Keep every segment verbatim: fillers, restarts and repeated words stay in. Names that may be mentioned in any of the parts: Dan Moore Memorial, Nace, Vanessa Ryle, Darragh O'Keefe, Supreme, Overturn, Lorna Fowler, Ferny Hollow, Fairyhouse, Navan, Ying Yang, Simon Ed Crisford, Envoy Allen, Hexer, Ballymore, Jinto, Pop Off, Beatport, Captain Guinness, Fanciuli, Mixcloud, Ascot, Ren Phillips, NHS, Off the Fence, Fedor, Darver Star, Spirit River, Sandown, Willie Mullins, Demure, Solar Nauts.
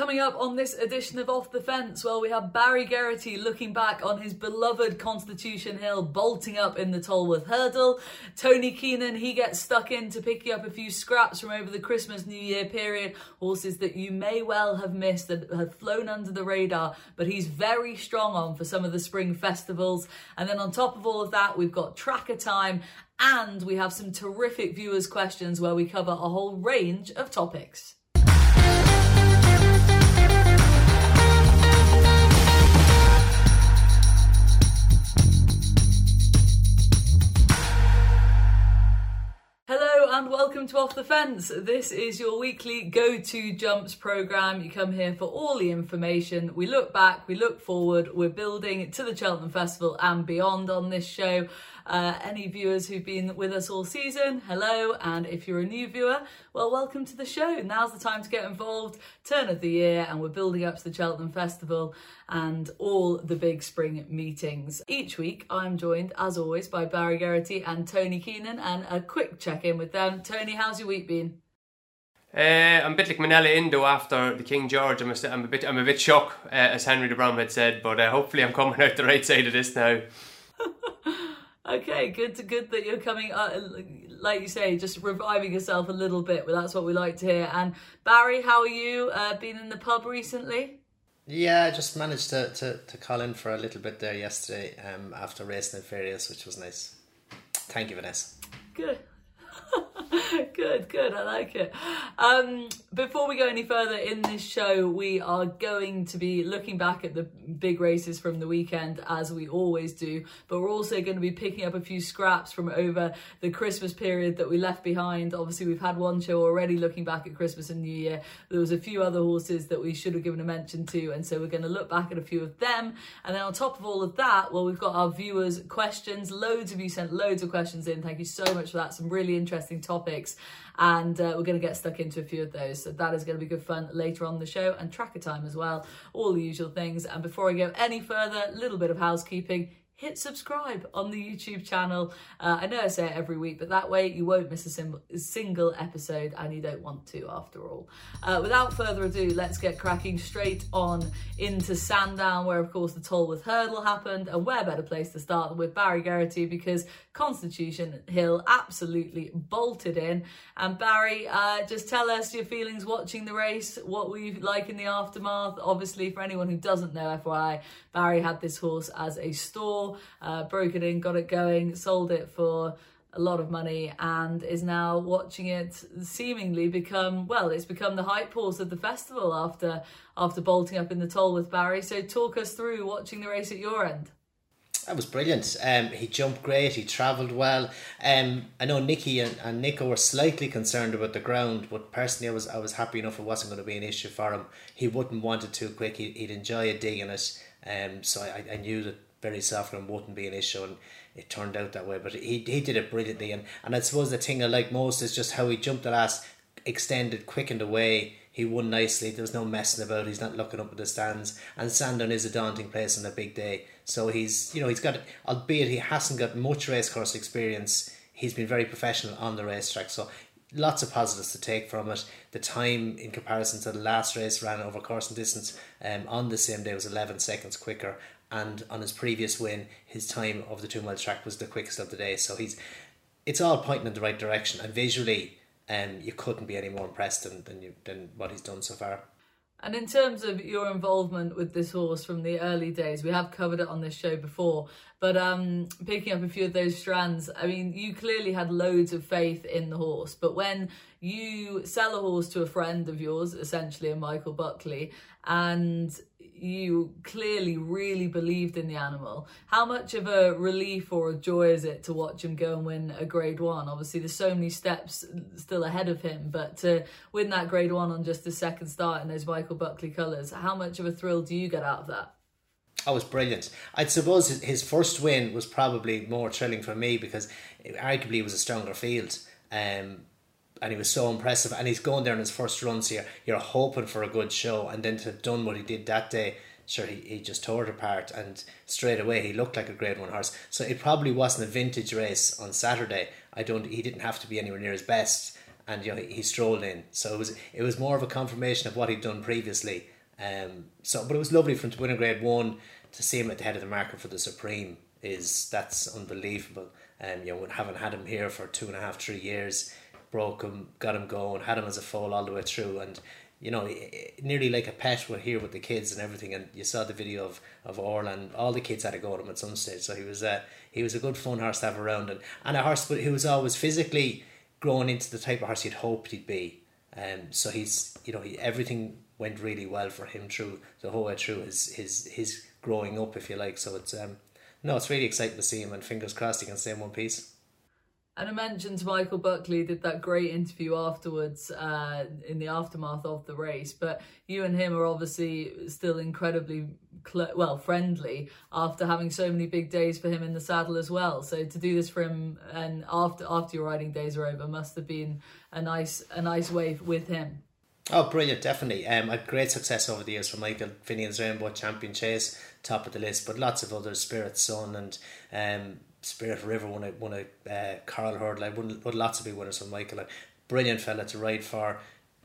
Coming up on this edition of Off the Fence, well, we have Barry Geraghty looking back on his beloved Constitution Hill, bolting up in the Tolworth Hurdle. Tony Keenan, he gets stuck into picking up a few scraps from over the Christmas New Year period, horses that you may well have missed that have flown under the radar, but he's very strong on for some of the spring festivals. And then on top of all of that, we've got Tracker Time, and we have some terrific viewers' questions where we cover a whole range of topics. And welcome to Off the Fence. This is your weekly go-to jumps programme. You come here for all the information. We look back, we look forward, we're building to the Cheltenham Festival and beyond on this show. Uh, any viewers who've been with us all season, hello, and if you're a new viewer, well, welcome to the show. Now's the time to get involved. Turn of the year, and we're building up to the Cheltenham Festival and all the big spring meetings. Each week I'm joined, as always, by Barry Geraghty and Tony Keenan, and a quick check-in with them. Tony, how's your week been? Uh, I'm a bit like Manella Indo after the King George. I'm a, I'm a bit I'm a bit shocked, uh, as Henry de Bromhead said, but uh, hopefully I'm coming out the right side of this now. Okay, good to good that you're coming, uh, like you say, just reviving yourself a little bit. Well, that's what we like to hear. And Barry, how are you? Uh, been in the pub recently? Yeah, I just managed to, to, to call in for a little bit there yesterday um, after racing at Fairyhouse, which was nice. Thank you, Vanessa. Good. Good, good, I like it. Um, before we go any further in this show, we are going to be looking back at the big races from the weekend, as we always do, but we're also going to be picking up a few scraps from over the Christmas period that we left behind. Obviously, we've had one show already looking back at Christmas and New Year. There was a few other horses that we should have given a mention to, and so we're going to look back at a few of them. And then on top of all of that, well, we've got our viewers' questions. Loads of you sent loads of questions in. Thank you so much for that. Some really interesting topics. And uh, we're going to get stuck into a few of those. So that is going to be good fun later on the show, and Tracker Time as well. All the usual things. And before I go any further, a little bit of housekeeping. Hit subscribe on the YouTube channel. Uh, I know I say it every week, but that way you won't miss a sim single episode, and you don't want to after all. Uh, without further ado, let's get cracking straight on into Sandown, where of course the Tolworth Hurdle happened, and where better place to start than with Barry Geraghty, because Constitution Hill absolutely bolted in. And Barry, uh, just tell us your feelings watching the race. What were you like in the aftermath? Obviously, for anyone who doesn't know, F Y I, Barry had this horse as a store. Uh, broke it in, got it going, sold it for a lot of money, and is now watching it seemingly become, well, it's become the hype horse of the festival after after bolting up in the Tolworth, Barry. So talk us through watching the race at your end. That was brilliant. Um, he jumped great, he travelled well. Um, I know Nicky and, and Nico were slightly concerned about the ground, but personally I was I was happy enough it wasn't going to be an issue for him. He wouldn't want it too quick, he, he'd enjoy a dig in it. Um, so I, I knew that very soft and wouldn't be an issue, and it turned out that way. But he he did it brilliantly, and, and I suppose the thing I like most is just how he jumped the last, extended, quickened away. He won nicely. There was no messing about. He's not looking up at the stands. And Sandown is a daunting place on a big day. So he's you know he's got, albeit he hasn't got much racecourse experience, he's been very professional on the racetrack. So lots of positives to take from it. The time in comparison to the last race ran over course and distance um on the same day was eleven seconds quicker. And on his previous win, his time of the two-mile track was the quickest of the day. So he's, it's all pointing in the right direction. And visually, um, you couldn't be any more impressed than than, you, than what he's done so far. And in terms of your involvement with this horse from the early days, we have covered it on this show before, but um, picking up a few of those strands, I mean, you clearly had loads of faith in the horse, but when you sell a horse to a friend of yours, essentially a Michael Buckley, and you clearly really believed in the animal, how much of a relief or a joy is it to watch him go and win a grade one? Obviously there's so many steps still ahead of him, but to win that grade one on just his second start in those Michael Buckley colours, how much of a thrill do you get out of that? Oh, it was brilliant. I suppose his first win was probably more thrilling for me because it arguably was a stronger field. Um, And he was so impressive, and he's going there in his first run, so you're, you're hoping for a good show, and then to have done what he did that day, sure, he, he just tore it apart, and straight away he looked like a grade one horse. So it probably wasn't a vintage race on Saturday. I don't, he didn't have to be anywhere near his best, and you know, he strolled in. So it was it was more of a confirmation of what he'd done previously. Um, so, but it was lovely for him to win in Grade One. To see him at the head of the market for the Supreme is that's unbelievable. Um, you know, having had him here for two and a half, three years, broke him, got him going, had him as a foal all the way through, and you know, nearly like a pet, we're here with the kids and everything. And you saw the video of of Orland. All the kids had to go at him at some stage. So he was a he was a good fun horse to have around, and and a horse who was always physically growing into the type of horse you'd hoped he'd be. Um, so he's you know he, everything went really well for him through the whole way through his his his growing up, if you like. So it's um no, it's really exciting to see him, and fingers crossed he can stay in one piece. And I mentioned Michael Buckley did that great interview afterwards, uh, in the aftermath of the race. But you and him are obviously still incredibly cl- well friendly after having so many big days for him in the saddle as well. So to do this for him and after after your riding days are over must have been a nice a nice way with him. Oh, brilliant, definitely. Um, I've great success over the years for Michael. Finian's Rainbow, Champion Chase, top of the list, but lots of others, Spirit Sun and um, Spirit River won a, won a uh, Coral Hurdle. I won, won lots of big winners from Michael. A brilliant fella to ride for,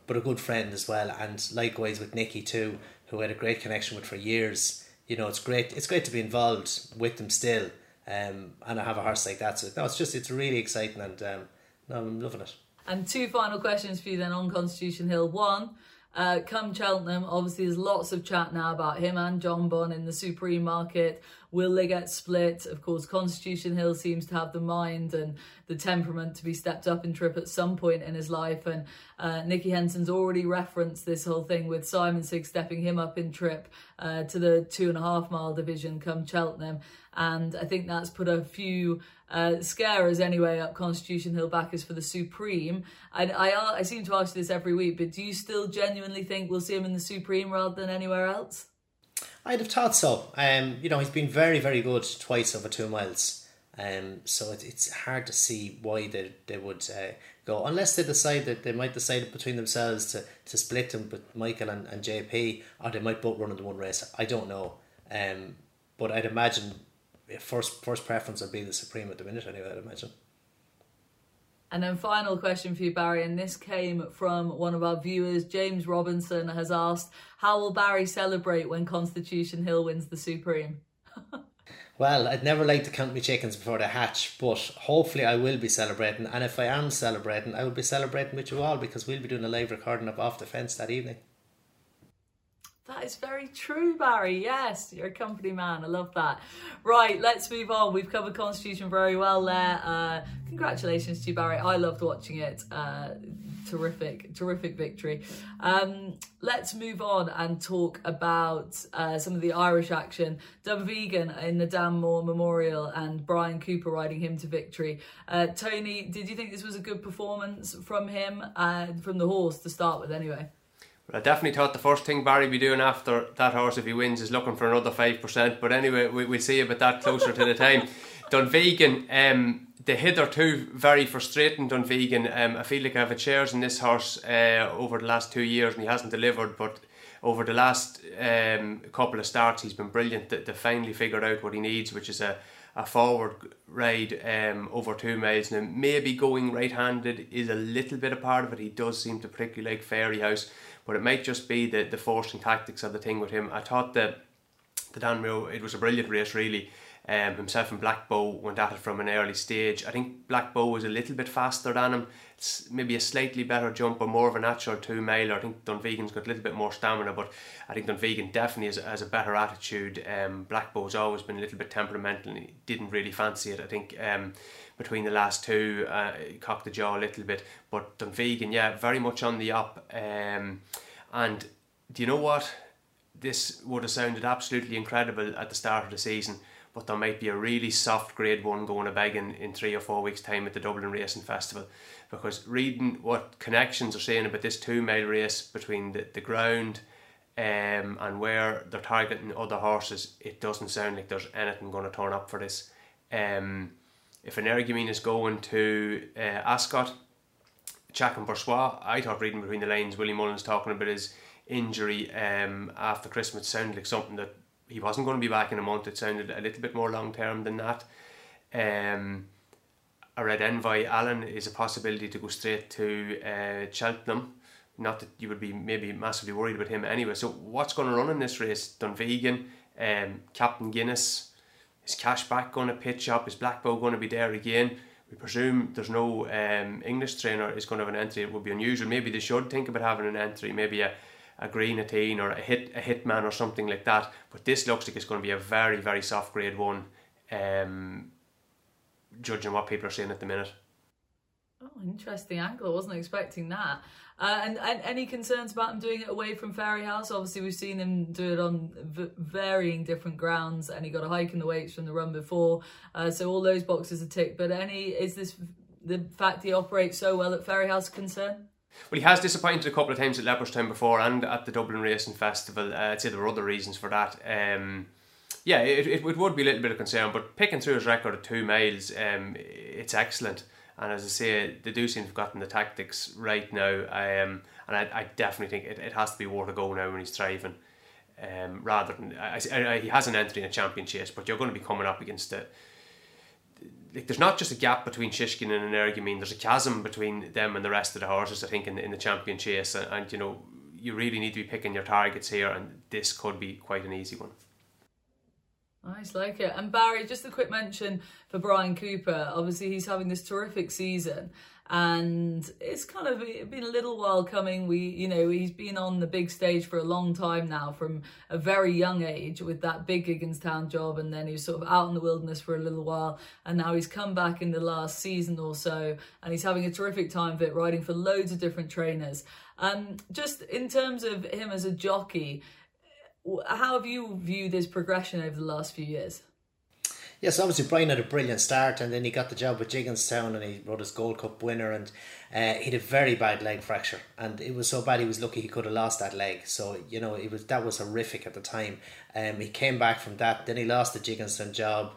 but a good friend as well. And likewise with Nicky too, who I had a great connection with for years. You know, it's great It's great to be involved with them still. Um, and I have a horse like that. So no, it's just, it's really exciting, and um, no, I'm loving it. And two final questions for you then on Constitution Hill. One, uh, come Cheltenham, obviously there's lots of chat now about him and John Bonn in the Supreme market. Will they get split? Of course, Constitution Hill seems to have the mind and the temperament to be stepped up in trip at some point in his life. And uh, Nicky Henson's already referenced this whole thing with Simon Sigg stepping him up in trip uh, to the two and a half mile division come Cheltenham. And I think that's put a few uh, scarers anyway up Constitution Hill backers for the Supreme. And I, I, I seem to ask you this every week, but do you still genuinely think we'll see him in the Supreme rather than anywhere else? I'd have thought so. Um, you know, he's been very, very good twice over two miles. Um, so it, it's hard to see why they they would uh, go, unless they decide that they might decide between themselves to, to split them with Michael and, and J P, or they might both run into one race. I don't know. Um, but I'd imagine first first preference would be the Supreme at the minute. Anyway, I'd imagine. And then final question for you, Barry, and this came from one of our viewers. James Robinson has asked, how will Barry celebrate when Constitution Hill wins the Supreme? Well, I'd never like to count my chickens before they hatch, but hopefully I will be celebrating. And if I am celebrating, I will be celebrating with you all, because we'll be doing a live recording of Off the Fence that evening. That is very true, Barry. Yes, you're a company man. I love that. Right, let's move on. We've covered Constitution very well there. Uh, congratulations to you, Barry. I loved watching it. Uh, terrific, terrific victory. Um, let's move on and talk about uh, some of the Irish action. Dub Vegan in the Dan Moore Memorial and Brian Cooper riding him to victory. Uh, Tony, did you think this was a good performance from him, uh, from the horse to start with anyway? I definitely thought the first thing Barry be doing after that horse if he wins is looking for another five percent. But anyway, we, we'll see about that closer to the time. Dunvegan, um, the hitherto very frustrating Dunvegan. Um, I feel like I've had shares in this horse uh, over the last two years and he hasn't delivered. But over the last um, couple of starts, he's been brilliant to, to finally figure out what he needs, which is a, a forward ride um, over two miles. Now, maybe going right-handed is a little bit a part of it. He does seem to particularly like Fairyhouse. But it might just be the, the forcing tactics of the thing with him. I thought that the Dan Moore, it was a brilliant race really. Um, himself and Blackbow went at it from an early stage. I think Blackbow was a little bit faster than him. It's maybe a slightly better jumper, more of a natural two miler. I think Dunvegan's got a little bit more stamina, but I think Dunvegan definitely has, has a better attitude. Um, Blackbow's always been a little bit temperamental and he didn't really fancy it. I think um, between the last two, uh, he cocked the jaw a little bit. But Dunvegan, yeah, very much on the up. Um, and do you know what? This would have sounded absolutely incredible at the start of the season, but there might be a really soft grade one going a begging in three or four weeks' time at the Dublin Racing Festival. Because reading what connections are saying about this two mile race between the, the ground um, and where they're targeting other horses, it doesn't sound like there's anything going to turn up for this. Um, if Energumene is going to uh, Ascot, Chac and Boursois, I thought reading between the lines, Willie Mullins talking about his injury um, after Christmas sounded like something that he wasn't going to be back in a month. It sounded a little bit more long term than that. Um, I read Envoy Allen is a possibility to go straight to uh, Cheltenham. Not that you would be maybe massively worried about him anyway. So what's going to run in this race? Dub Vegan, um, Captain Guinness, is Cashback going to pitch up? Is Blackbow going to be there again? We presume there's no um, English trainer is going to have an entry. It would be unusual. Maybe they should think about having an entry, maybe a, a Green eighteen or a hit a hitman or something like that. But this looks like it's going to be a very, very soft grade one, um, judging what people are saying at the minute. Oh, interesting angle. I wasn't expecting that. Uh, and, and any concerns about them doing it away from Fairyhouse? Obviously, we've seen him do it on v varying different grounds, and he got a hike in the weights from the run before. Uh, so all those boxes are ticked. But any is this the fact he operates so well at Fairyhouse a concern? Well, he has disappointed a couple of times at Leopardstown before and at the Dublin Racing Festival. Uh, I'd say there were other reasons for that. Um, yeah, it, it, it would be a little bit of concern, but picking through his record at two miles, um, it's excellent. And as I say, they do seem to have gotten the tactics right now. Um, and I, I definitely think it, it has to be worth a go now when he's thriving. Um, rather than, I, I, he has an entry in a Champion Chase, but you're going to be coming up against it. Like, there's not just a gap between Shishkin and Energumene, there's a chasm between them and the rest of the horses, I think, in the, in the Champion Chase. And, and, you know, you really need to be picking your targets here, and this could be quite an easy one. Nice, like it. And Barry, just a quick mention for Brian Cooper. Obviously, he's having this terrific season, and it's kind of been a little while coming. We, you know, he's been on the big stage for a long time now, from a very young age with that big Gigginstown job, and then he was sort of out in the wilderness for a little while, and now he's come back in the last season or so, and he's having a terrific time of it, riding for loads of different trainers. Um, just in terms of him as a jockey, how have you viewed his progression over the last few years? Yes, obviously Brian had a brilliant start, and then he got the job with Gigginstown, and he rode his Gold Cup winner, and uh, he had a very bad leg fracture, and it was so bad he was lucky he could have lost that leg. So, you know, it was that was horrific at the time. Um, he came back from that, then he lost the Gigginstown job.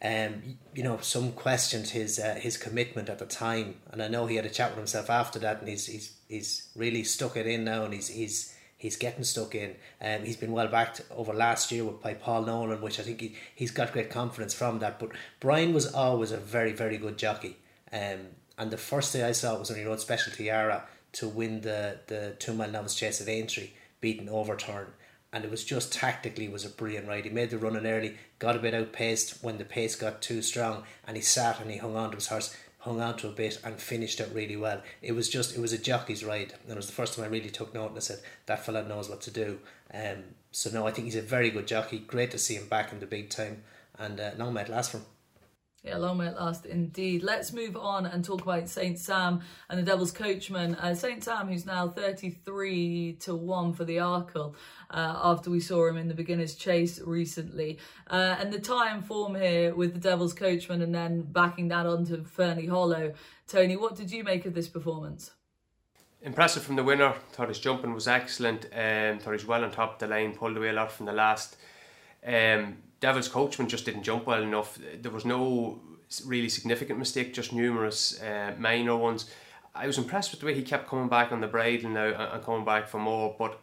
Um, you know, some questioned his uh, his commitment at the time, and I know he had a chat with himself after that, and he's he's he's really stuck it in now, and he's he's. He's getting stuck in. Um, he's been well backed over last year with, by Paul Nolan, which I think he, he's got great confidence from that. But Brian was always a very, very good jockey. Um, and the first day I saw it was when he rode Special Tiara to win the, the two-mile novice chase at Aintree, beating Overturn. And it was just tactically was a brilliant ride. He made the run in early, got a bit outpaced when the pace got too strong, and he sat and he hung on to his horse, hung on to a bit, and finished it really well. It was just, it was a jockey's ride. And it was the first time I really took note, and I said, that fella knows what to do. Um, so no, I think he's a very good jockey. Great to see him back in the big time. And uh, long may it last for him. Yeah, long may it last indeed. Let's move on and talk about Saint Sam and the Devils coachman. Uh, Saint Sam, who's now thirty-three to one for the Arkle, uh, after we saw him in the Beginner's Chase recently. Uh, and the tie and form here with the Devils coachman and then backing that onto Ferny Hollow. Tony, what did you make of this performance? Impressive from the winner. Thought his jumping was excellent. Um, thought he's well on top of the line, pulled away a lot from the last. Um, Devils coachman just didn't jump well enough. There was no really significant mistake, just numerous uh, minor ones. I was impressed with the way he kept coming back on the bridle now and coming back for more, but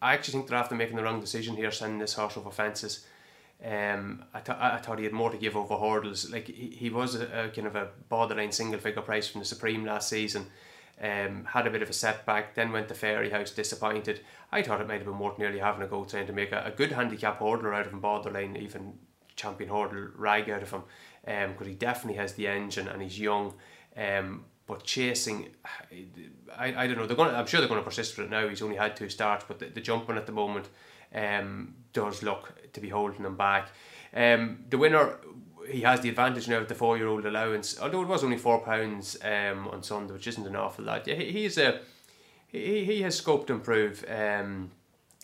I actually think they're after making the wrong decision here, sending this horse over fences. Um, I, th I thought he had more to give over hurdles. Like he, he was a, a kind of a borderline single figure price from the Supreme last season. Um, had a bit of a setback, then went to Fairyhouse, disappointed. I thought it might have been worth nearly having a go trying to make a, a good handicap hurdler out of him, borderline even champion hurdle rag out of him, because um, he definitely has the engine and he's young. Um, but chasing, I, I don't know. They're gonna, I'm sure they're going to persist with it now. He's only had two starts, but the, the jumping at the moment um, does look to be holding him back. Um, the winner. He has the advantage now of the four-year-old allowance, although it was only four pounds um, on Sunday, which isn't an awful lot. Yeah, he, he's a he, he has scope to improve. Um,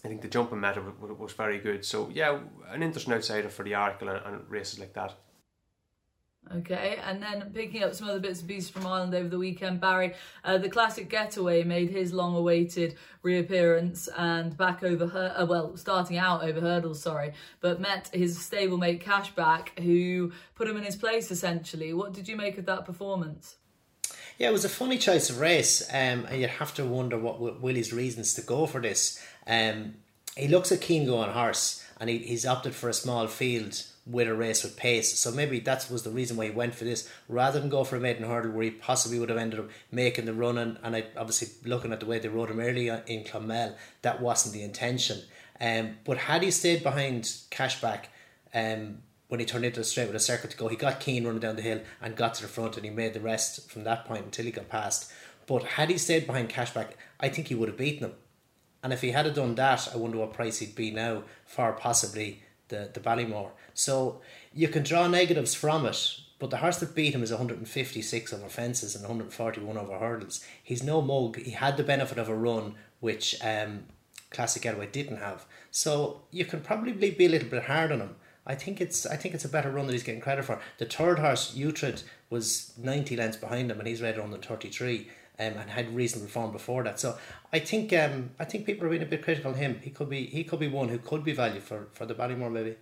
I think the jumping meta was, was very good. So yeah, an interesting outsider for the Arkle and, and races like that. Okay, and then picking up some other bits and pieces from Ireland over the weekend, Barry, uh, the Classic Getaway made his long-awaited reappearance and back over, her uh, well, starting out over hurdles, sorry, but met his stablemate Cashback, who put him in his place, essentially. What did you make of that performance? Yeah, it was a funny choice of race, um, and you have to wonder what Willie's reasons to go for this. Um, he looks a keen-going horse, and he, he's opted for a small field with a race with pace. So maybe that was the reason why he went for this, rather than go for a maiden hurdle where he possibly would have ended up making the run. And, and I obviously, looking at the way they rode him early in Clonmel, that wasn't the intention. Um, but had he stayed behind Cashback, um, when he turned into the straight with a circle to go, he got Keane running down the hill and got to the front, and he made the rest from that point until he got past. But had he stayed behind Cashback, I think he would have beaten him. And if he had have done that, I wonder what price he'd be now for possibly the, the Ballymore. So you can draw negatives from it, but the horse that beat him is one hundred fifty-six over fences and one hundred forty-one over hurdles. He's no mug. He had the benefit of a run, which um, Classic Getaway didn't have. So you can probably be a little bit hard on him. I think it's I think it's a better run that he's getting credit for. The third horse, Uhtred, was ninety lengths behind him, and he's rated one hundred thirty-three, um, and had reasonable form before that. So I think um I think people are being a bit critical on him. He could be he could be one who could be valued for, for the Ballymore maybe.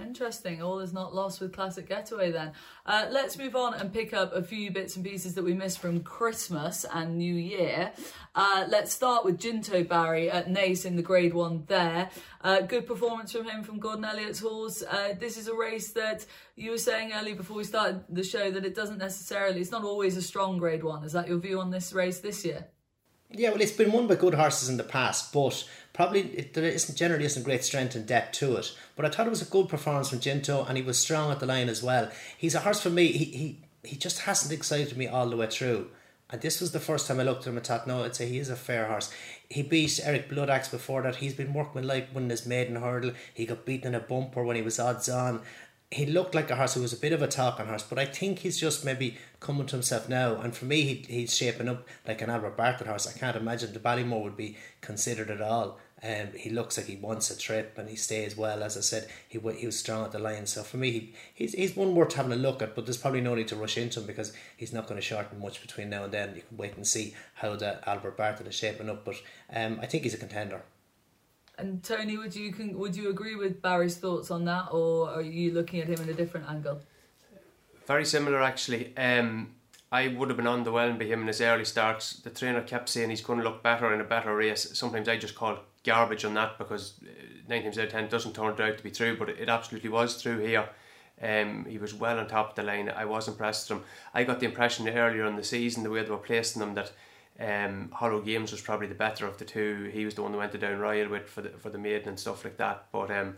Interesting. All is not lost with Classic Getaway then. Uh, let's move on and pick up a few bits and pieces that we missed from Christmas and New Year. Uh, let's start with Jinto Barry at Naas in the Grade One there. Uh, good performance from him from Gordon Elliott's horse. Uh, this is a race that you were saying earlier before we started the show that it doesn't necessarily, it's not always a strong Grade One. Is that your view on this race this year? Yeah, well, it's been won by good horses in the past, but probably it, there isn't generally isn't great strength and depth to it. But I thought it was a good performance from Jinto, and he was strong at the line as well. He's a horse for me. He he he just hasn't excited me all the way through. And this was the first time I looked at him and thought, no, I'd say he is a fair horse. He beat Eric Bloodaxe before that. He's been working with life winning his maiden hurdle. He got beaten in a bumper when he was odds on. He looked like a horse who was a bit of a talking horse, but I think he's just maybe coming to himself now. And for me, he, he's shaping up like an Albert Bartlett horse. I can't imagine the Ballymore would be considered at all. Um, he looks like he wants a trip, and he stays well. As I said, he he was strong at the line. So for me, he, he's he's one worth having a look at, but there's probably no need to rush into him because he's not going to shorten much between now and then. You can wait and see how the Albert Bartlett is shaping up, but um, I think he's a contender. And Tony, would you can would you agree with Barry's thoughts on that, or are you looking at him in a different angle? Very similar, actually. Um, I would have been underwhelmed by him in his early starts. The trainer kept saying he's going to look better in a better race. Sometimes I just call garbage on that because nine times out of ten doesn't turn out to be true, but it absolutely was true here. Um, he was well on top of the line. I was impressed with him. I got the impression earlier in the season, the way they were placing him, that Um, Hollow Games was probably the better of the two. He was the one that went to Down Royal with for the, for the maiden and stuff like that, but um,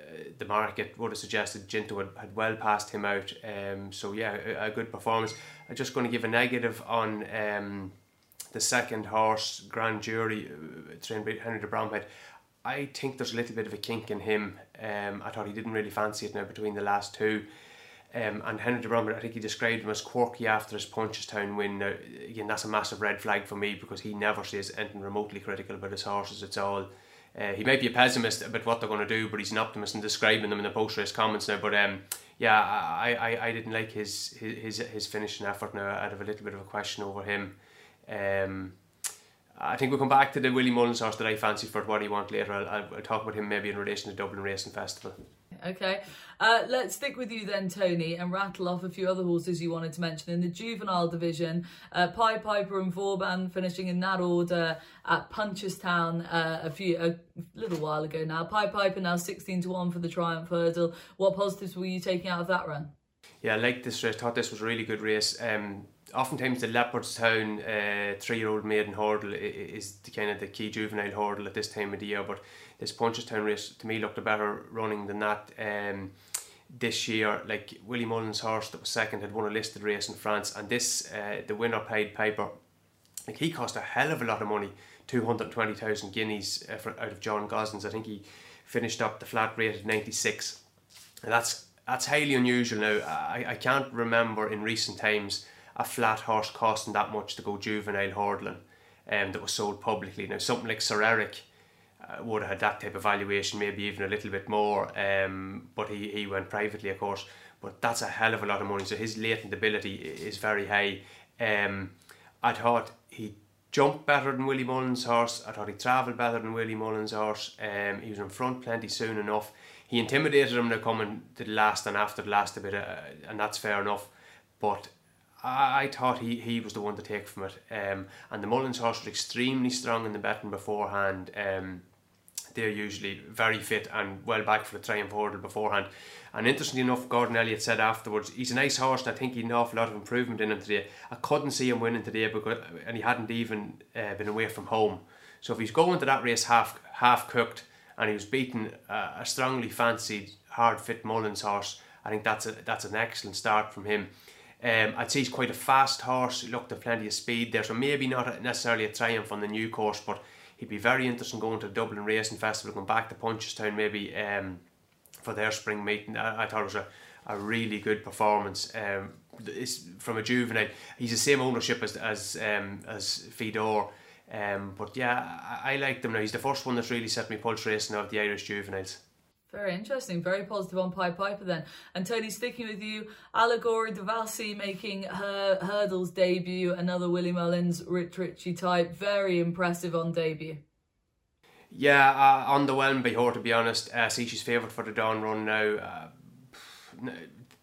uh, the market would have suggested Jinto had, had well passed him out. Um, so yeah, a, a good performance. I'm just going to give a negative on um, the second horse, Grand Jury, uh, trained by Henry de Bromhead. I think there's a little bit of a kink in him. um, I thought he didn't really fancy it now between the last two. Um, and Henry de Bromhead, I think he described him as quirky after his Punchestown win. Now, again, that's a massive red flag for me because he never says anything remotely critical about his horses at all. Uh, he might be a pessimist about what they're going to do, but he's an optimist in describing them in the post-race comments now. But um, yeah, I, I, I didn't like his, his his finishing effort now. I'd have a little bit of a question over him. Um, I think we'll come back to the Willie Mullins horse that I fancy for What Do You Want later. I'll, I'll talk about him maybe in relation to Dublin Racing Festival. Okay, uh, let's stick with you then, Tony, and rattle off a few other horses you wanted to mention. In the juvenile division, uh, Pied Piper and Vauban finishing in that order at Punchestown uh, a few a little while ago now. Pied Piper now sixteen to one for the Triumph Hurdle. What positives were you taking out of that run? Yeah, I liked this race. I thought this was a really good race. Um, oftentimes the Leopardstown uh, three-year-old maiden hurdle is the, kind of the key juvenile hurdle at this time of the year, but this Punchestown race to me looked a better running than that um, this year. Like Willie Mullins' horse that was second had won a listed race in France, and this uh, the winner Pied Piper, like he cost a hell of a lot of money, two hundred twenty thousand guineas uh, for, out of John Goslin's. I think he finished up the flat rate at ninety-six, and that's that's highly unusual now. I, I can't remember in recent times a flat horse costing that much to go juvenile hurdling um, that was sold publicly. Now something like Sir Eric Uh, would have had that type of valuation, maybe even a little bit more, um, but he, he went privately, of course. But that's a hell of a lot of money, so his latent ability is very high. Um, I thought he jumped better than Willie Mullins' horse. I thought he travelled better than Willie Mullins' horse. Um, he was in front plenty soon enough. He intimidated him now coming to the last and after the last a bit, uh, and that's fair enough. But I, I thought he, he was the one to take from it. Um, and the Mullins' horse was extremely strong in the betting beforehand. Um, they're usually very fit and well back for the Triumph Hurdle beforehand. And interestingly enough, Gordon Elliott said afterwards, he's a nice horse and I think he had an awful lot of improvement in him today. I couldn't see him winning today, because, and he hadn't even uh, been away from home. So if he's going to that race half half cooked and he was beating uh, a strongly fancied, hard-fit Mullins horse, I think that's a, that's an excellent start from him. Um, I'd say he's quite a fast horse, he looked at plenty of speed there, so maybe not necessarily a triumph on the new course, but he'd be very interesting going to the Dublin Racing Festival, going back to Punchestown maybe um, for their spring meeting. I, I thought it was a, a really good performance um, it's from a juvenile. He's the same ownership as as, um, as Fedor, um, but yeah, I, I liked him now. He's the first one that's really set me pulse racing out of the Irish juveniles. Very interesting, very positive on Pied Piper then. And Tony, sticking with you, Allegory de Valsi making her hurdles debut, another Willie Mullins, Rich Ritchie type, very impressive on debut. Yeah, uh, underwhelmed by her, to be honest. I uh, see she's favoured for the Dawn Run now. Uh, no,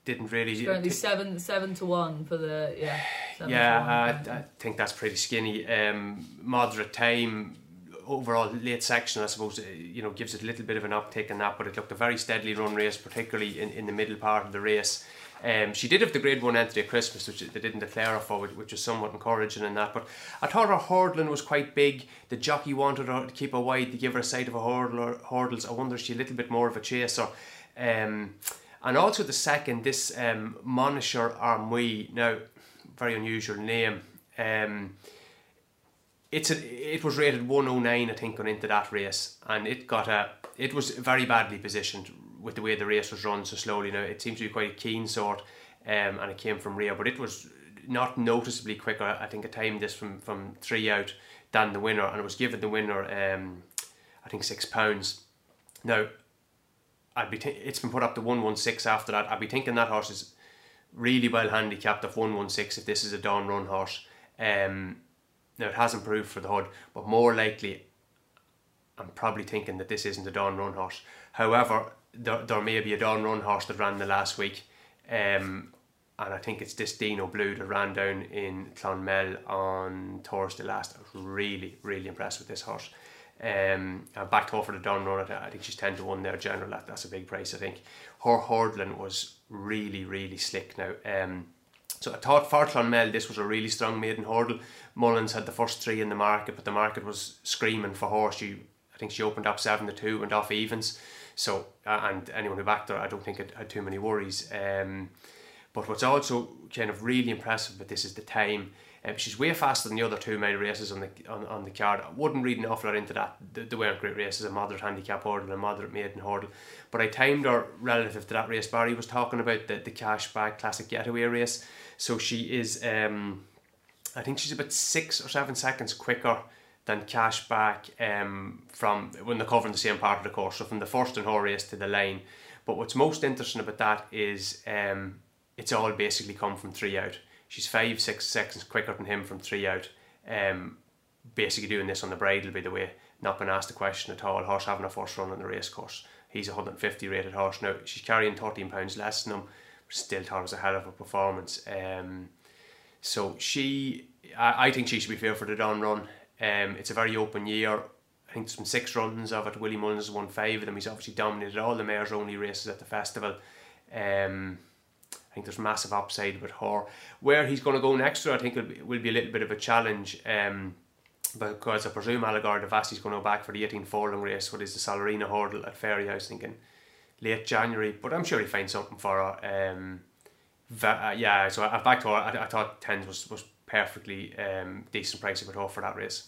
didn't really... She's currently seven, seven to one for the... Yeah, yeah uh, I, I think that's pretty skinny. Um, moderate time... Overall, late section, I suppose, you know, gives it a little bit of an uptick in that, but it looked a very steadily run race, particularly in, in the middle part of the race. Um, she did have the grade one entry at Christmas, which they didn't declare her for, which, which was somewhat encouraging in that. But I thought her hurdling was quite big. The jockey wanted her to keep her wide to give her a sight of her hurdler, hurdles. I wonder if she's a little bit more of a chaser. Um, and also the second, this um, Monisher Armui, now, very unusual name. Um, It's a, it was rated one oh nine, I think, going into that race, and it got a. It was very badly positioned with the way the race was run so slowly. Now it seems to be quite a keen sort, um, and it came from rear, but it was not noticeably quicker. I think I timed this from from three out than the winner, and it was given the winner, um, I think six pounds. Now, I'd be. It's been put up to one one six after that. I'd be thinking that horse is really well handicapped of one one six if this is a Dawn Run horse. Um, Now, it has improved for the Hud, but more likely, I'm probably thinking that this isn't a Dawn Run horse. However, there, there may be a Dawn Run horse that ran the last week, um, and I think it's this Dino Blue that ran down in Clonmel on Thursday last. I was really, really impressed with this horse. Um, I backed her for the Dawn Run. I think she's ten to one there, general. That, that's a big price, I think. Her hurdling was really, really slick now. Um, So I thought for Clonmel this was a really strong maiden hurdle. Mullins had the first three in the market, but the market was screaming for her. She, I think she opened up seven to two, went off evens. So uh, and anyone who backed her, I don't think it had too many worries. Um, but what's also kind of really impressive with this is the time. Um, she's way faster than the other two mile races on the on, on the card. I wouldn't read an awful lot into that. They, they weren't great races, a moderate handicap hurdle, a moderate maiden hurdle. But I timed her relative to that race Barry was talking about, the, the Cashback Classic Getaway race. So she is, um, I think she's about six or seven seconds quicker than Cashback um, from when they're covering the same part of the course, so from the first in her race to the line. But what's most interesting about that is um, it's all basically come from three out. She's five, six seconds quicker than him from three out. Um, basically doing this on the bridle, by the way. Not been asked a question at all. Horse having a first run on the race course. He's a one hundred and fifty rated horse now. She's carrying thirteen pounds less than him. Still thought it was a hell of a performance. Um, so she, I, I think she should be fair for the Dawn Run. Um, it's a very open year. I think there's been six runs of it. Willie Mullins has won five of them. He's obviously dominated all the mares only races at the festival. Um... I think there's massive upside with her. Where he's going to go next year, I think, will be, will be a little bit of a challenge, um, because I presume Allegory de Vassi's going to go back for the eighteen furlong race, what is the Salarina hurdle at Fairyhouse, thinking late January. But I'm sure he'll find something for her. Um, uh, yeah, so I, back to her. I, I thought tens was, was perfectly um, decent pricing with her for that race.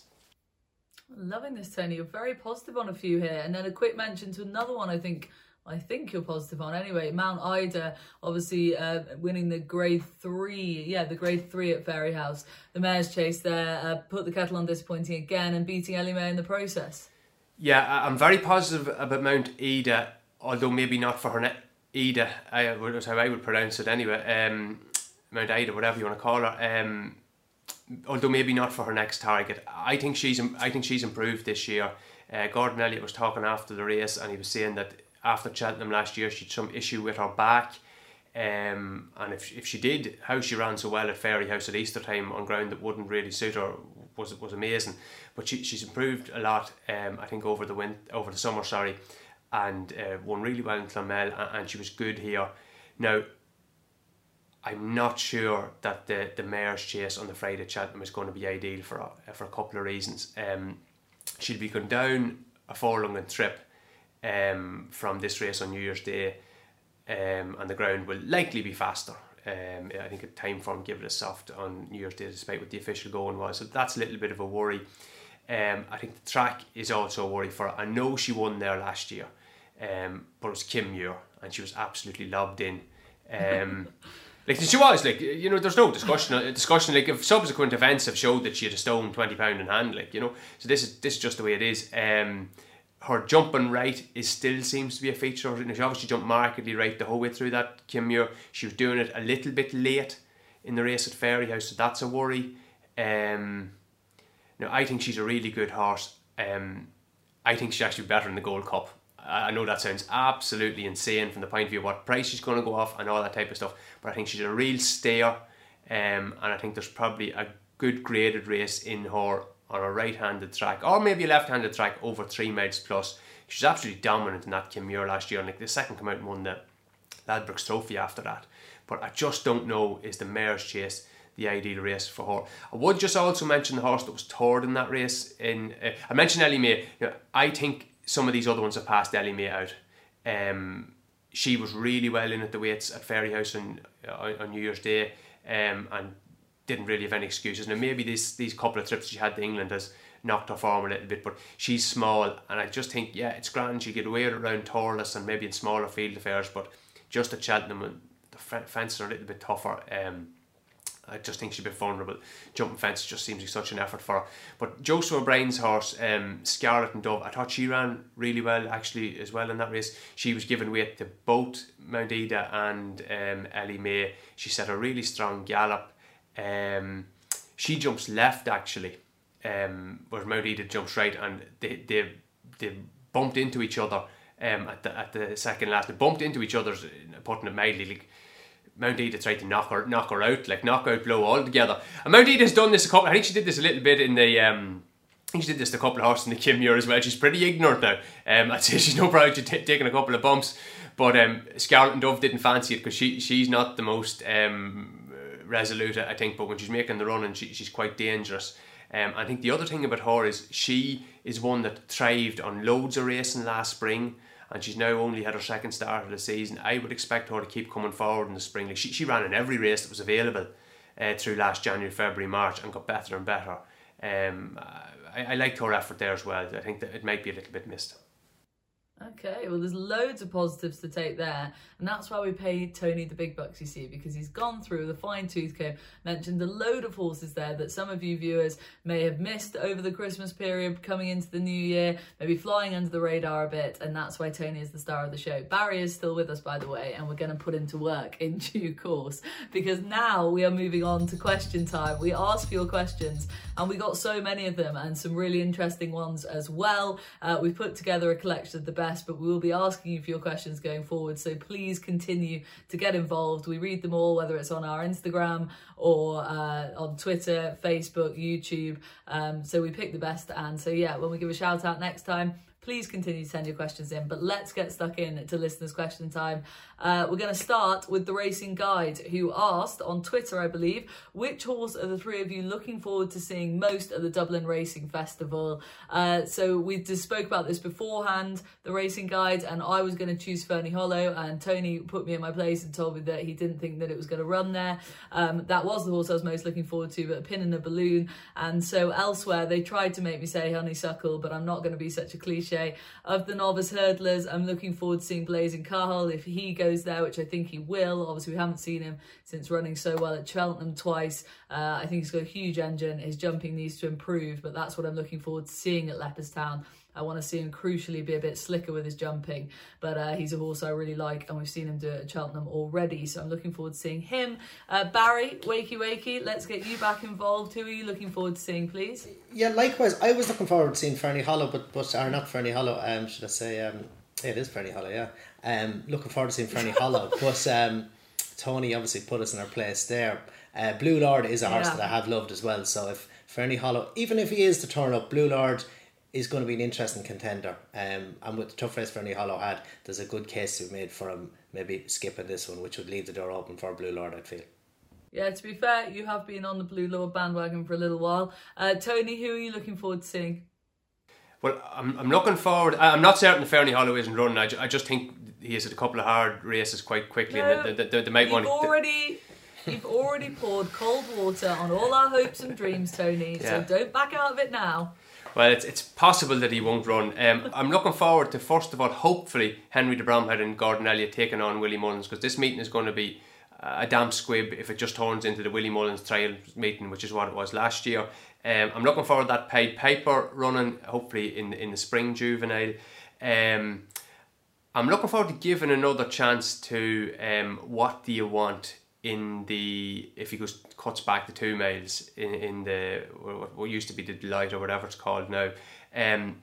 Loving this, Tony. You're very positive on a few here. And then a quick mention to another one, I think, I think you're positive on anyway. Mount Ida, obviously uh, winning the grade three. Yeah, the grade three at Fairyhouse. The mare's chase there, uh, put the kettle on disappointing again and beating Ellie Mae in the process. Yeah, I'm very positive about Mount Ida, although maybe not for her net. Ida, I, that's how I would pronounce it anyway. Um, Mount Ida, whatever you want to call her. Um, although maybe not for her next target. I think she's, I think she's improved this year. Uh, Gordon Elliott was talking after the race and he was saying that after Cheltenham last year, she had some issue with her back, um, and if if she did, how she ran so well at Fairyhouse at Easter time on ground that wouldn't really suit her was was amazing. But she, she's improved a lot. Um, I think over the win over the summer, sorry, and uh, won really well in Clonmel, and, and she was good here. Now, I'm not sure that the the mare's chase on the Friday at Cheltenham is going to be ideal for for a couple of reasons. Um, she'll be going down a four-lungen trip um, from this race on New Year's Day, um, and the ground will likely be faster. Um, I think a time form gave it a soft on New Year's Day, despite what the official going was. So that's a little bit of a worry. Um, I think the track is also a worry for her. I know she won there last year, um, but it was Kim Muir, and she was absolutely lobbed in. Um, like she was, like you know, there's no discussion. Discussion like if subsequent events have showed that she had a stone twenty pound in hand, like you know. So this is this is just the way it is. Um, her jumping right is still seems to be a feature. You know, she obviously jumped markedly right the whole way through that Kim Muir. She was doing it a little bit late in the race at Fairyhouse, so that's a worry. Um, now I think she's a really good horse. Um, I think she's actually better in the Gold Cup. I know that sounds absolutely insane from the point of view of what price she's going to go off and all that type of stuff, but I think she's a real stayer, um, and I think there's probably a good graded race in her on a right-handed track or maybe a left-handed track over three miles plus. She's absolutely dominant in that Kim Muir last year, and like the second come out and won the Ladbrokes Trophy after that. But I just don't know, is the mare's chase the ideal race for her? I would just also mention the horse that was third in that race. In uh, I mentioned Ellie May. You know, I think some of these other ones have passed Ellie May out. Um, she was really well in at the weights at Fairyhouse on, uh, on New Year's Day, um, and didn't really have any excuses. Now maybe this, these couple of trips she had to England has knocked her form a little bit, but she's small, and I just think, yeah, it's grand. She get away around Torless and maybe in smaller field affairs, but just at Cheltenham, and the fences are a little bit tougher. Um, I just think she's a bit vulnerable. Jumping fences just seems like such an effort for her. But Joseph O'Brien's horse, um, Scarlet and Dove, I thought she ran really well actually as well in that race. She was giving weight to both Mount Ida and um, Ellie May. She set a really strong gallop. Um, she jumps left actually, um, whereas Mount Ida jumps right, and they they they bumped into each other um, at the at the second last. They bumped into each other, putting it mildly. Like Mount Ida tried to knock her knock her out, like knockout blow altogether. And Mount Ida's done this a couple. I think she did this a little bit in the. Um, I think she did this to a couple of horses in the Kim Muir as well. She's pretty ignorant now. Um, I'd say she's no proud. She's t- taking a couple of bumps, but um, Scarlet and Dove didn't fancy it because she she's not the most. Um, resolute, I think, but when she's making the run, and she, she's quite dangerous. Um, I think the other thing about her is she is one that thrived on loads of racing last spring, and she's now only had her second start of the season. I would expect her to keep coming forward in the spring. Like she, she ran in every race that was available uh, through last January, February, March, and got better and better. Um, I, I liked her effort there as well. I think that it might be a little bit missed. Okay, well, there's loads of positives to take there, and that's why we paid Tony the big bucks, you see, because he's gone through the fine-tooth comb, mentioned a load of horses there that some of you viewers may have missed over the Christmas period, coming into the new year, maybe flying under the radar a bit, and that's why Tony is the star of the show. Barry is still with us, by the way, and we're going to put him to work in due course, because now we are moving on to question time. We asked for your questions, and we got so many of them, and some really interesting ones as well. Uh, we put together a collection of the best, but we will be asking you for your questions going forward, so please continue to get involved. We read them all, whether it's on our Instagram or uh, on Twitter, Facebook, YouTube, um, so we pick the best. And so yeah, when we give a shout out next time, please continue to send your questions in, but let's get stuck in to listeners' question time. Uh, we're going to start with the Racing Guide, who asked on Twitter, I believe, which horse are the three of you looking forward to seeing most at the Dublin Racing Festival? Uh, so we just spoke about this beforehand, the Racing Guide, and I was going to choose Ferny Hollow, and Tony put me in my place and told me that he didn't think that it was going to run there. Um, that was the horse I was most looking forward to, but a pin in a balloon. And so elsewhere, they tried to make me say Honeysuckle, but I'm not going to be such a cliche. Of the novice hurdlers, I'm looking forward to seeing Blazing Cahill if he goes there, which I think he will. Obviously, we haven't seen him since running so well at Cheltenham twice. Uh, I think he's got a huge engine. His jumping needs to improve, but that's what I'm looking forward to seeing at Leopardstown. I want to see him crucially be a bit slicker with his jumping, but uh, he's a horse I really like, and we've seen him do it at Cheltenham already, so I'm looking forward to seeing him. Uh, Barry, wakey wakey, let's get you back involved. Who are you looking forward to seeing, please? Yeah, likewise, I was looking forward to seeing Ferny Hollow, but, but or not Ferny Hollow, um, should I say, um, it is Ferny Hollow, yeah. Um, looking forward to seeing Ferny Hollow, but um, Tony obviously put us in our place there. Uh, Blue Lord is a horse yeah. that I have loved as well, so if Ferny Hollow, even if he is to turn up, Blue Lord is going to be an interesting contender. Um, and with the tough race Ferny Hollow had, there's a good case to be made for him maybe skipping this one, which would leave the door open for Blue Lord, I feel. Yeah, to be fair, you have been on the Blue Lord bandwagon for a little while. Uh, Tony, who are you looking forward to seeing? Well, I'm, I'm looking forward. I'm not certain Ferny Hollow isn't running. I, ju I just think he has a couple of hard races quite quickly. No, and they, they, they, they might want already. You've already poured cold water on all our hopes and dreams, Tony, yeah. So don't back out of it now. Well, it's, it's possible that he won't run. Um, I'm looking forward to, first of all, hopefully, Henry de Bromhead and Gordon Elliott taking on Willie Mullins, because this meeting is going to be uh, a damn squib if it just turns into the Willie Mullins trial meeting, which is what it was last year. Um, I'm looking forward to that Pied Piper running, hopefully in, in the spring juvenile. Um, I'm looking forward to giving another chance to um, What Do You Want? In the, if he goes cuts back the two miles in in the what used to be the Delight or whatever it's called now, um,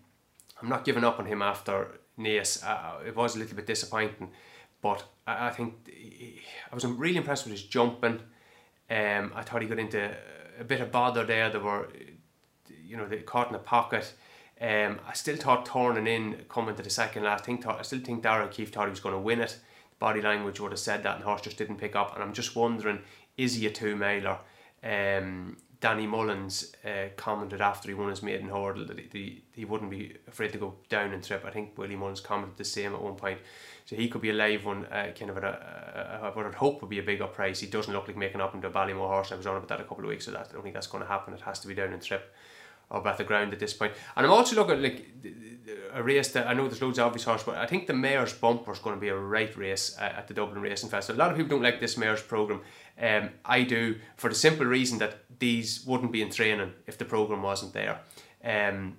I'm not giving up on him after Nias. Uh, it was a little bit disappointing, but I, I think he, I was really impressed with his jumping. Um, I thought he got into a bit of bother there. They were, you know, they caught in the pocket. Um, I still thought turning in coming to the second last. I think I still think Darragh O'Keefe thought he was going to win it. Body language would have said that, and horse just didn't pick up. And I'm just wondering, is he a two-miler? Um, Danny Mullins uh, commented after he won his maiden hurdle that he, he, he wouldn't be afraid to go down and trip. I think Willie Mullins commented the same at one point. So he could be a live one, uh, kind of an, uh, uh, what I'd hope would be a bigger price. He doesn't look like making up into a Ballymore horse. I was on about that a couple of weeks ago. So I don't think that's going to happen. It has to be down and trip or better ground at this point. And I'm also looking at like a race that I know there's loads of obvious horse, but I think the Mayor's Bumper is going to be a right race uh, at the Dublin Racing Festival. A lot of people don't like this Mayor's programme. Um, I do, for the simple reason that these wouldn't be in training if the programme wasn't there. Um,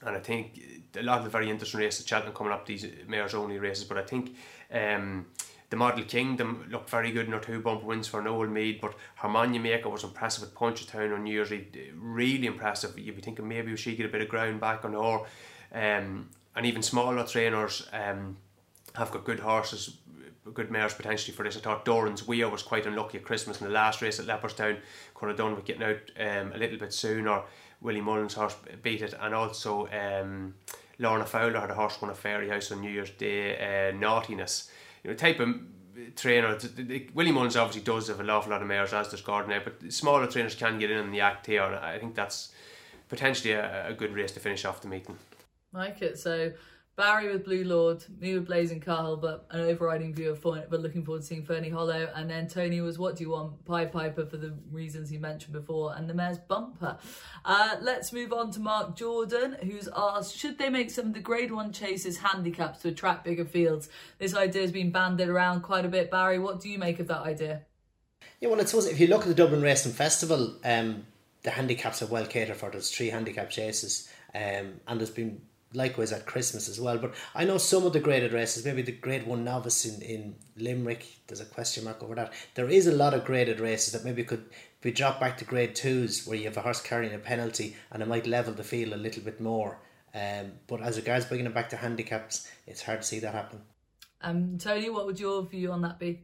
and I think a lot of the very interesting races at Cheltenham coming up, these Mayor's only races, but I think um, the Model Kingdom looked very good in her two bumper wins for Noel Mead, but Harmonia Maker was impressive at Punchestown on New Year's Eve. Really impressive. You'd be thinking maybe she get a bit of ground back on her. Um, and even smaller trainers um, have got good horses, good mares potentially for this. I thought Doran's Weir was quite unlucky at Christmas in the last race at Leopardstown. Could have done with getting out um, a little bit sooner. Willie Mullins' horse beat it, and also um, Lorna Fowler had a horse won at Fairyhouse on New Year's Day. Uh, naughtiness. You know, type of trainer. Willie Mullins obviously does have an awful lot of mares, as does Gordon out, but smaller trainers can get in on the act here, and I think that's potentially a, a good race to finish off the meeting. Like it. So Barry with Blue Lord, me with Blazing Carl, but an overriding view of fun, but looking forward to seeing Ferny Hollow. And then Tony was What Do You Want? Pied Piper for the reasons he mentioned before, and the Mayor's Bumper. Uh, let's move on to Mark Jordan, who's asked, should they make some of the grade one chases handicaps to attract bigger fields? This idea has been bandied around quite a bit. Barry, what do you make of that idea? Yeah, well, I suppose if you look at the Dublin Racing Festival, um, the handicaps are well catered for. There's three handicap chases, um, and there's been likewise at Christmas as well. But I know some of the graded races, maybe the grade one novice in, in Limerick, there's a question mark over that. There is a lot of graded races that maybe could be dropped back to grade twos, where you have a horse carrying a penalty, and it might level the field a little bit more. Um, but as regards bringing it back to handicaps, it's hard to see that happen. Um, Tony, what would your view on that be?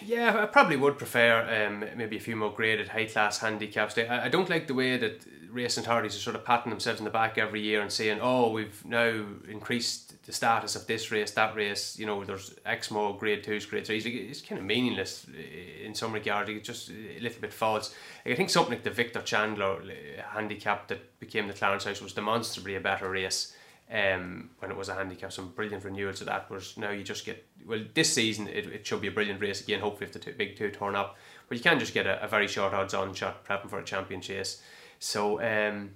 Yeah, I probably would prefer um, maybe a few more graded high class handicaps. I, I don't like the way that racing authorities are sort of patting themselves in the back every year and saying, oh, we've now increased the status of this race, that race, you know, there's X more grade twos, grade threes. It's kind of meaningless in some regard. It's just a little bit false. I think something like the Victor Chandler handicap that became the Clarence House was demonstrably a better race um, when it was a handicap. Some brilliant renewals of that, was now you just get, well, this season it, it should be a brilliant race again, hopefully if the two, big two turn up, but you can just get a, a very short odds on shot prepping for a champion chase. So, um,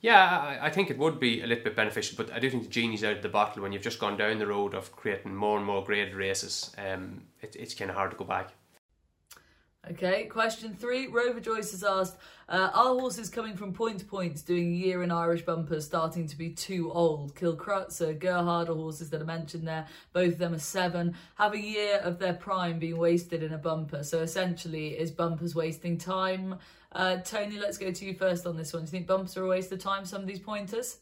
yeah, I, I think it would be a little bit beneficial, but I do think the genie's out of the bottle when you've just gone down the road of creating more and more graded races. Um, it, it's kind of hard to go back. Okay, question three. Rover Joyce has asked, uh, are horses coming from point to points doing a year in Irish bumpers starting to be too old? Kilcrutzer, Gerhard are horses that are mentioned there. Both of them are seven. Have a year of their prime being wasted in a bumper. So essentially, is bumpers wasting time? Uh, Tony, let's go to you first on this one. Do you think bumpers are a waste of time, some of these pointers?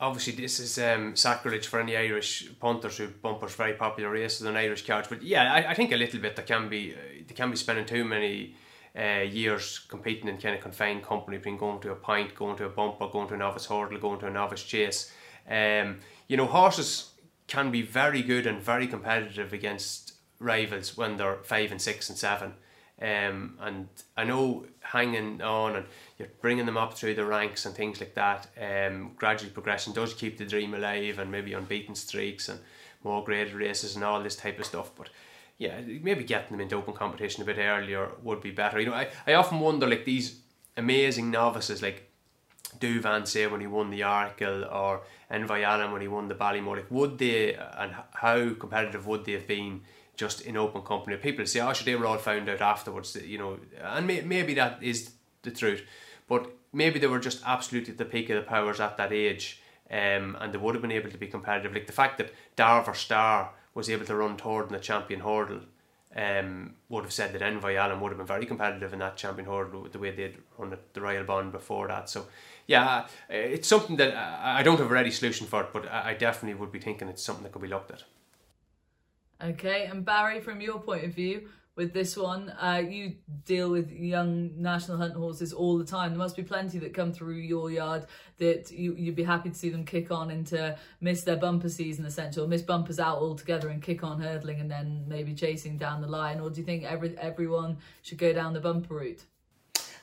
Obviously, this is um, sacrilege for any Irish punters who bumpers very popular races on Irish cards. But yeah, I, I think a little bit they can be uh, they can be spending too many uh, years competing in kind of confined company, between going to a pint, going to a bumper, going to a novice hurdle, going to a novice chase. Um, you know, horses can be very good and very competitive against rivals when they're five and six and seven. Um, and I know hanging on and you're bringing them up through the ranks and things like that, um, gradual progression does keep the dream alive, and maybe unbeaten streaks and more graded races and all this type of stuff. But yeah, maybe getting them into open competition a bit earlier would be better. You know, I, I often wonder, like, these amazing novices like Duvan, say, when he won the Arkle, or Envoy Allen when he won the Ballymore, like, would they, and how competitive would they have been just in open company? People say, oh, sure, they were all found out afterwards, that, you know, and may, maybe that is the truth, but maybe they were just absolutely at the peak of the powers at that age, um, and they would have been able to be competitive. Like the fact that Darver Star was able to run third in the Champion Hurdle, um, would have said that Envoy Allen would have been very competitive in that Champion Hurdle with the way they'd run at the Royal Bond before that. So yeah, it's something that I don't have a ready solution for it, but I definitely would be thinking it's something that could be looked at. Okay, and Barry, from your point of view with this one, uh, you deal with young National Hunt horses all the time. There must be plenty that come through your yard that you, you'd be happy to see them kick on into, miss their bumper season essentially, or miss bumpers out altogether and kick on hurdling and then maybe chasing down the line. Or do you think every, everyone should go down the bumper route?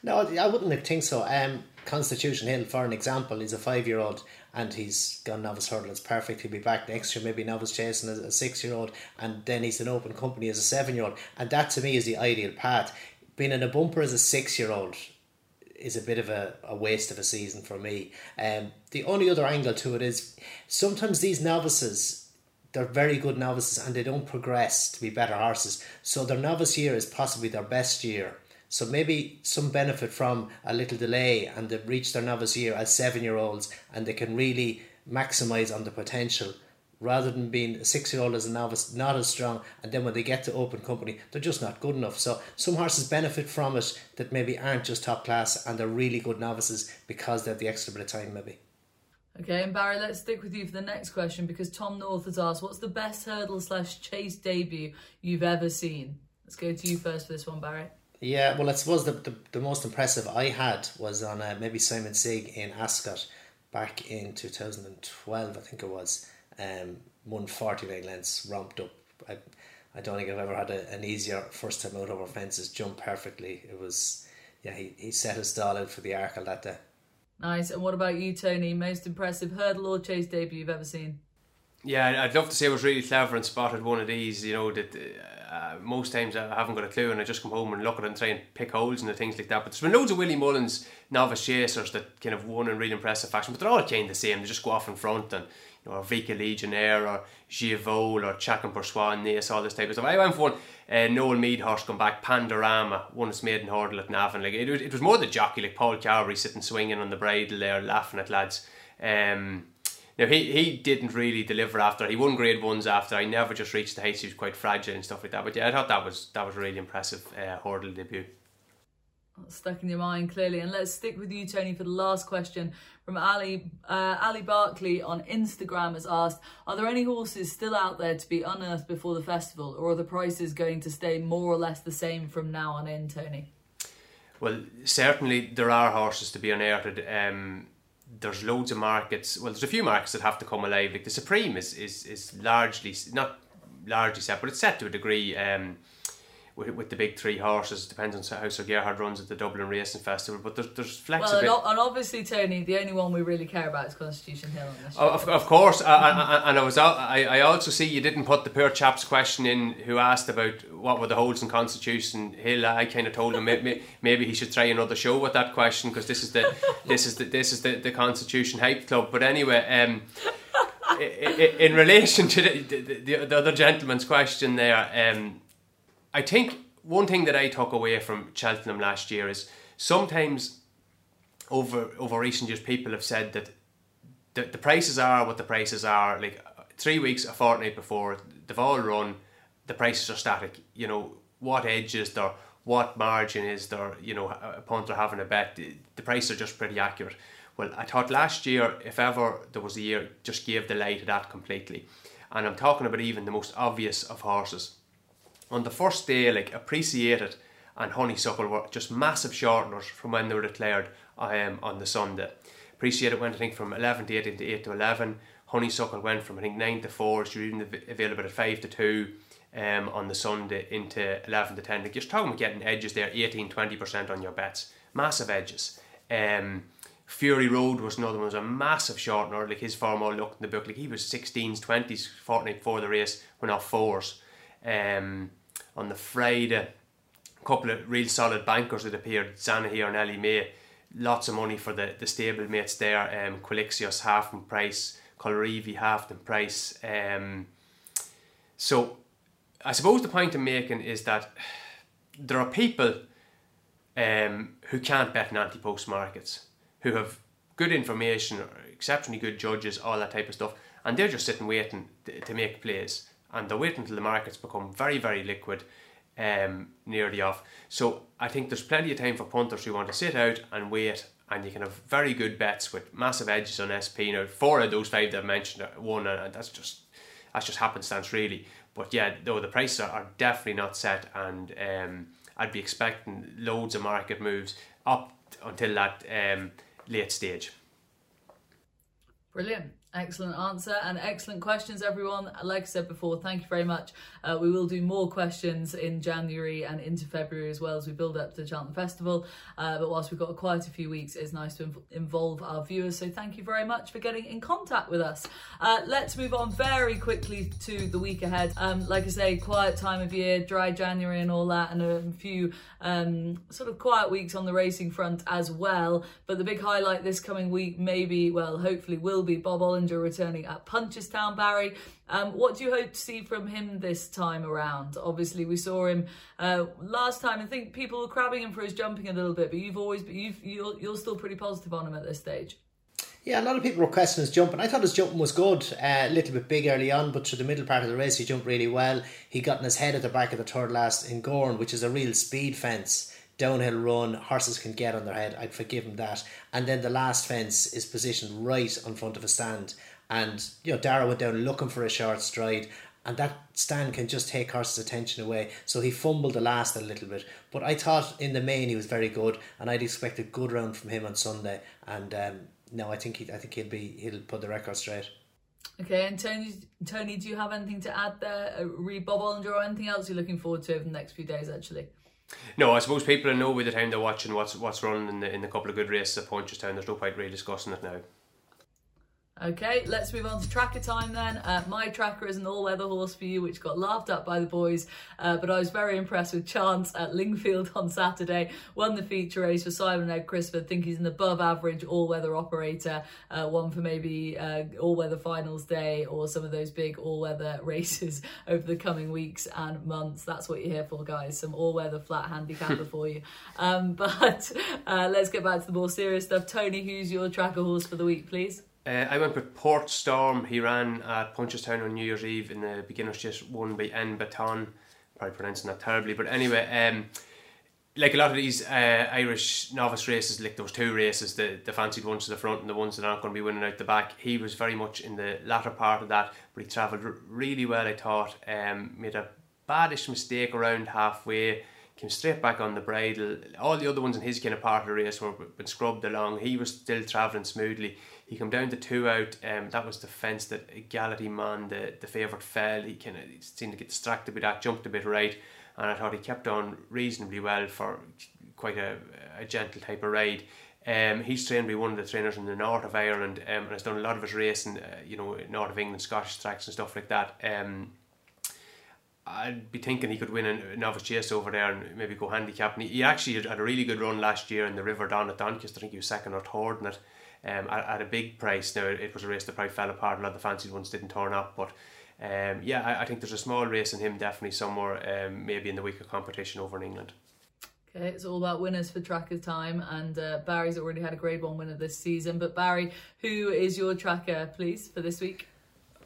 No, I wouldn't think so. Um, Constitution Hill, for an example, is a five-year-old and he's gone novice hurdle. It's perfect. He'll be back next year, maybe novice chasing as a six-year-old, and then he's in open company as a seven-year-old. And that, to me, is the ideal path. Being in a bumper as a six-year-old is a bit of a, a waste of a season for me. Um, the only other angle to it is sometimes these novices, they're very good novices and they don't progress to be better horses. So their novice year is possibly their best year. So maybe some benefit from a little delay, and they've reached their novice year as seven-year-olds and they can really maximise on the potential, rather than being a six-year-old as a novice, not as strong, and then when they get to open company, they're just not good enough. So some horses benefit from it that maybe aren't just top class and they're really good novices because they have the extra bit of time maybe. Okay, and Barry, let's stick with you for the next question, because Tom North has asked, what's the best hurdle slash chase debut you've ever seen? Let's go to you first for this one, Barry. Yeah, well, I suppose the, the, the most impressive I had was on uh, maybe Simon Sigg in Ascot back in two thousand twelve, I think it was. Um, won forty-nine lengths, romped up. I, I don't think I've ever had a, an easier first time out over fences, jumped perfectly. It was, yeah, he, he set his stall out for the Arkle that day. Nice. And what about you, Tony? Most impressive hurdle or chase debut you've ever seen? Yeah, I'd love to say I was really clever and spotted one of these, you know, that uh, most times I haven't got a clue and I just come home and look at it and try and pick holes and things like that. But there's been loads of Willie Mullins novice chasers that kind of won in really impressive fashion, but they're all kind of the same. They just go off in front, and, you know, or Vika Legionnaire or Givol or Chacan Perswan, Nace, all this type of stuff. I went for one, uh, Noel Mead horse come back, Pandorama, won its maiden hurdle at Navan. Like, it, was, it was more the jockey, like Paul Carvery sitting swinging on the bridle there, laughing at lads. Um... Now, he, he didn't really deliver after. He won grade ones after. I never just reached the heights. He was quite fragile and stuff like that. But yeah, I thought that was that was a really impressive uh, hurdle debut. That's stuck in your mind, clearly. And let's stick with you, Tony, for the last question from Ali. Uh, Ali Barkley on Instagram has asked, are there any horses still out there to be unearthed before the festival, or are the prices going to stay more or less the same from now on in, Tony? Well, certainly there are horses to be unearthed. Um, There's loads of markets. Well, there's a few markets that have to come alive. Like the Supreme is is, is largely, not largely set, but it's set to a degree um, with, with the big three horses. It depends on how Sir Gerhard runs at the Dublin Racing Festival. But there's, there's flexibility. Well, and, and obviously, Tony, the only one we really care about is Constitution Hill. Oh, of, of course. I, I, and I, was, I, I also see you didn't put the poor chap's question in who asked about what were the holes in Constitution Hill. I kind of told him maybe, maybe he should try another show with that question, because this is the this is the this is the, the Constitution Hype Club. But anyway, um, in, in relation to the, the, the other gentleman's question there, um, I think one thing that I took away from Cheltenham last year is sometimes over over recent years people have said that the, the prices are what the prices are. Like three weeks, a fortnight before, they've all run. The prices are static. You know, what edge is there, what margin is there, you know, a punter having a bet, the prices are just pretty accurate. Well, I thought last year, if ever there was a year, just gave the lie to that completely. And I'm talking about even the most obvious of horses. On the first day, like, appreciate it and Honeysuckle were just massive shorteners from when they were declared um, on the Sunday. Appreciate it went, I think, from eleven to eighteen to eight to eleven. Honeysuckle went from, I think, nine to four. She was even available at five to two um, on the Sunday into eleven to ten. Like, you're talking about getting edges there, eighteen, twenty percent on your bets. Massive edges. Um, Fury Road was another one, was a massive shortener. Like, his form all looked in the book. Like, he was sixteens, twenties, fortnight before the race, went off fours. Um, on the Friday, a couple of real solid bankers that appeared, Zanahi and Ellie May. Lots of money for the, the stable mates there. Um, Quilixius, half in price. Colerivi, half in price. Um, so, I suppose the point I'm making is that there are people um, who can't bet in anti-post markets, who have good information, exceptionally good judges, all that type of stuff, and they're just sitting waiting to, to make plays. And they're waiting until the markets become very, very liquid um, near the off. So I think there's plenty of time for punters who want to sit out and wait, and you can have very good bets with massive edges on S P. Now, four of those five that I've mentioned are won, and that's just that's just happenstance, really. But yeah, though the prices are, are definitely not set, and um, I'd be expecting loads of market moves up until that um, late stage. Brilliant. Excellent answer and excellent questions, everyone. Like I said before, thank you very much. Uh, we will do more questions in January and into February as well as we build up to the Cheltenham Festival. Uh, but whilst we've got quite a few weeks, it's nice to inv involve our viewers. So thank you very much for getting in contact with us. Uh, let's move on very quickly to the week ahead. Um, like I say, quiet time of year, dry January and all that, and a few um, sort of quiet weeks on the racing front as well. But the big highlight this coming week maybe, well, hopefully will be Bob Olin returning at Punchestown, Barry. Um, what do you hope to see from him this time around? Obviously, we saw him uh, last time. I think people were crabbing him for his jumping a little bit, but you've always, you've, you're, you're still pretty positive on him at this stage. Yeah, a lot of people were questioning his jumping. I thought his jumping was good, uh, a little bit big early on, but through the middle part of the race, he jumped really well. He got in his head at the back of the third last in Gorn, which is a real speed fence. Downhill run, horses can get on their head, I'd forgive him that. And then the last fence is positioned right in front of a stand, and you know, Dara went down looking for a short stride, and that stand can just take horses' attention away, so he fumbled the last a little bit. But I thought in the main he was very good, and I'd expect a good round from him on Sunday. And um, no, I think he, I think he'll be he'll put the record straight. Okay, and Tony, Tony, do you have anything to add there? Re Bob Ollinger or anything else you're looking forward to over the next few days? Actually, no, I suppose people know by the time they're watching what's what's running in the in the couple of good races at Punchestown. There's no point really discussing it now. Okay, let's move on to tracker time then. Uh, my tracker is an all-weather horse for you, which got laughed at by the boys, uh, but I was very impressed with Chance at Lingfield on Saturday. Won the feature race for Simon Ed Crisford. I think he's an above-average all-weather operator, uh, one for maybe uh, all-weather finals day or some of those big all-weather races over the coming weeks and months. That's what you're here for, guys. Some all-weather flat handicapper for you. Um, but uh, let's get back to the more serious stuff. Tony, who's your tracker horse for the week, please? Uh, I went with Port Storm. He ran at Punchestown on New Year's Eve in the beginner's chase, won by En Baton. Probably pronouncing that terribly, but anyway, um, like a lot of these uh, Irish novice races, like those two races, the, the fancied ones to the front and the ones that aren't going to be winning out the back, he was very much in the latter part of that, but he travelled really well, I thought. Um, made a baddish mistake around halfway, came straight back on the bridle. All the other ones in his kind of part of the race were been scrubbed along. He was still travelling smoothly. He came down to two out. Um, that was the fence that Geraghty Man, the, the favourite, fell. He kind of seemed to get distracted by that, jumped a bit right, and I thought he kept on reasonably well for quite a, a gentle type of ride. Um, he's trained by one of the trainers in the north of Ireland, um, and has done a lot of his racing, uh, you know, north of England, Scottish tracks and stuff like that. Um, I'd be thinking he could win a novice chase over there and maybe go handicap. And he, he actually had a really good run last year in the River Don at Doncaster. I think he was second or third in it. Um, at, at a big price. Now, it was a race that probably fell apart. A lot of the fancied ones didn't turn up, but um, yeah, I, I think there's a small race in him definitely somewhere, um, maybe in the week of competition over in England. Okay, it's all about winners for tracker time, and uh, Barry's already had a grade one winner this season. But Barry, who is your tracker, please, for this week?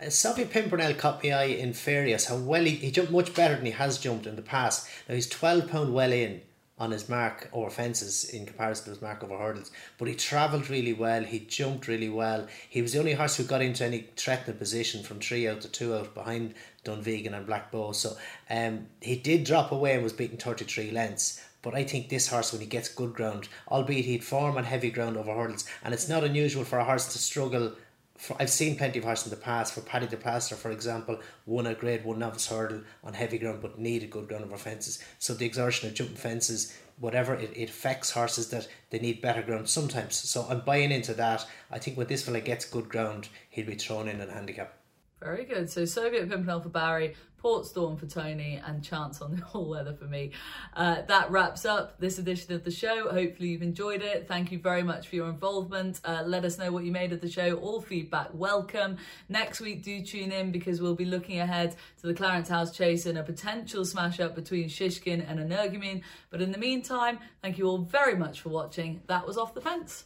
Uh, Sophie Pimpernel caught my eye in Fairyhouse. How well he, he jumped much better than he has jumped in the past. Now, he's twelve pound well in on his mark over fences in comparison to his mark over hurdles, but he travelled really well, he jumped really well. He was the only horse who got into any threatening position from three out to two out behind Dub Vegan and Blackbow. So um, he did drop away and was beaten thirty-three lengths, But I think this horse, when he gets good ground, albeit he'd form on heavy ground over hurdles, and it's not unusual for a horse to struggle. For, I've seen plenty of horses in the past. For Paddy de Plaster, for example, won a grade one novice hurdle on heavy ground but needed good ground over fences. So the exertion of jumping fences, whatever, it, it affects horses that they need better ground sometimes. So I'm buying into that. I think when this fella gets good ground, he'll be thrown in an handicap. Very good. So Soviet Pimpernel for Barry, Port Storm for Tony, and Chance on the all-weather for me. Uh, that wraps up this edition of the show. Hopefully you've enjoyed it. Thank you very much for your involvement. Uh, let us know what you made of the show. All feedback welcome. Next week, do tune in, because we'll be looking ahead to the Clarence House Chase and a potential smash-up between Shishkin and Energumene. But in the meantime, thank you all very much for watching. That was Off the Fence.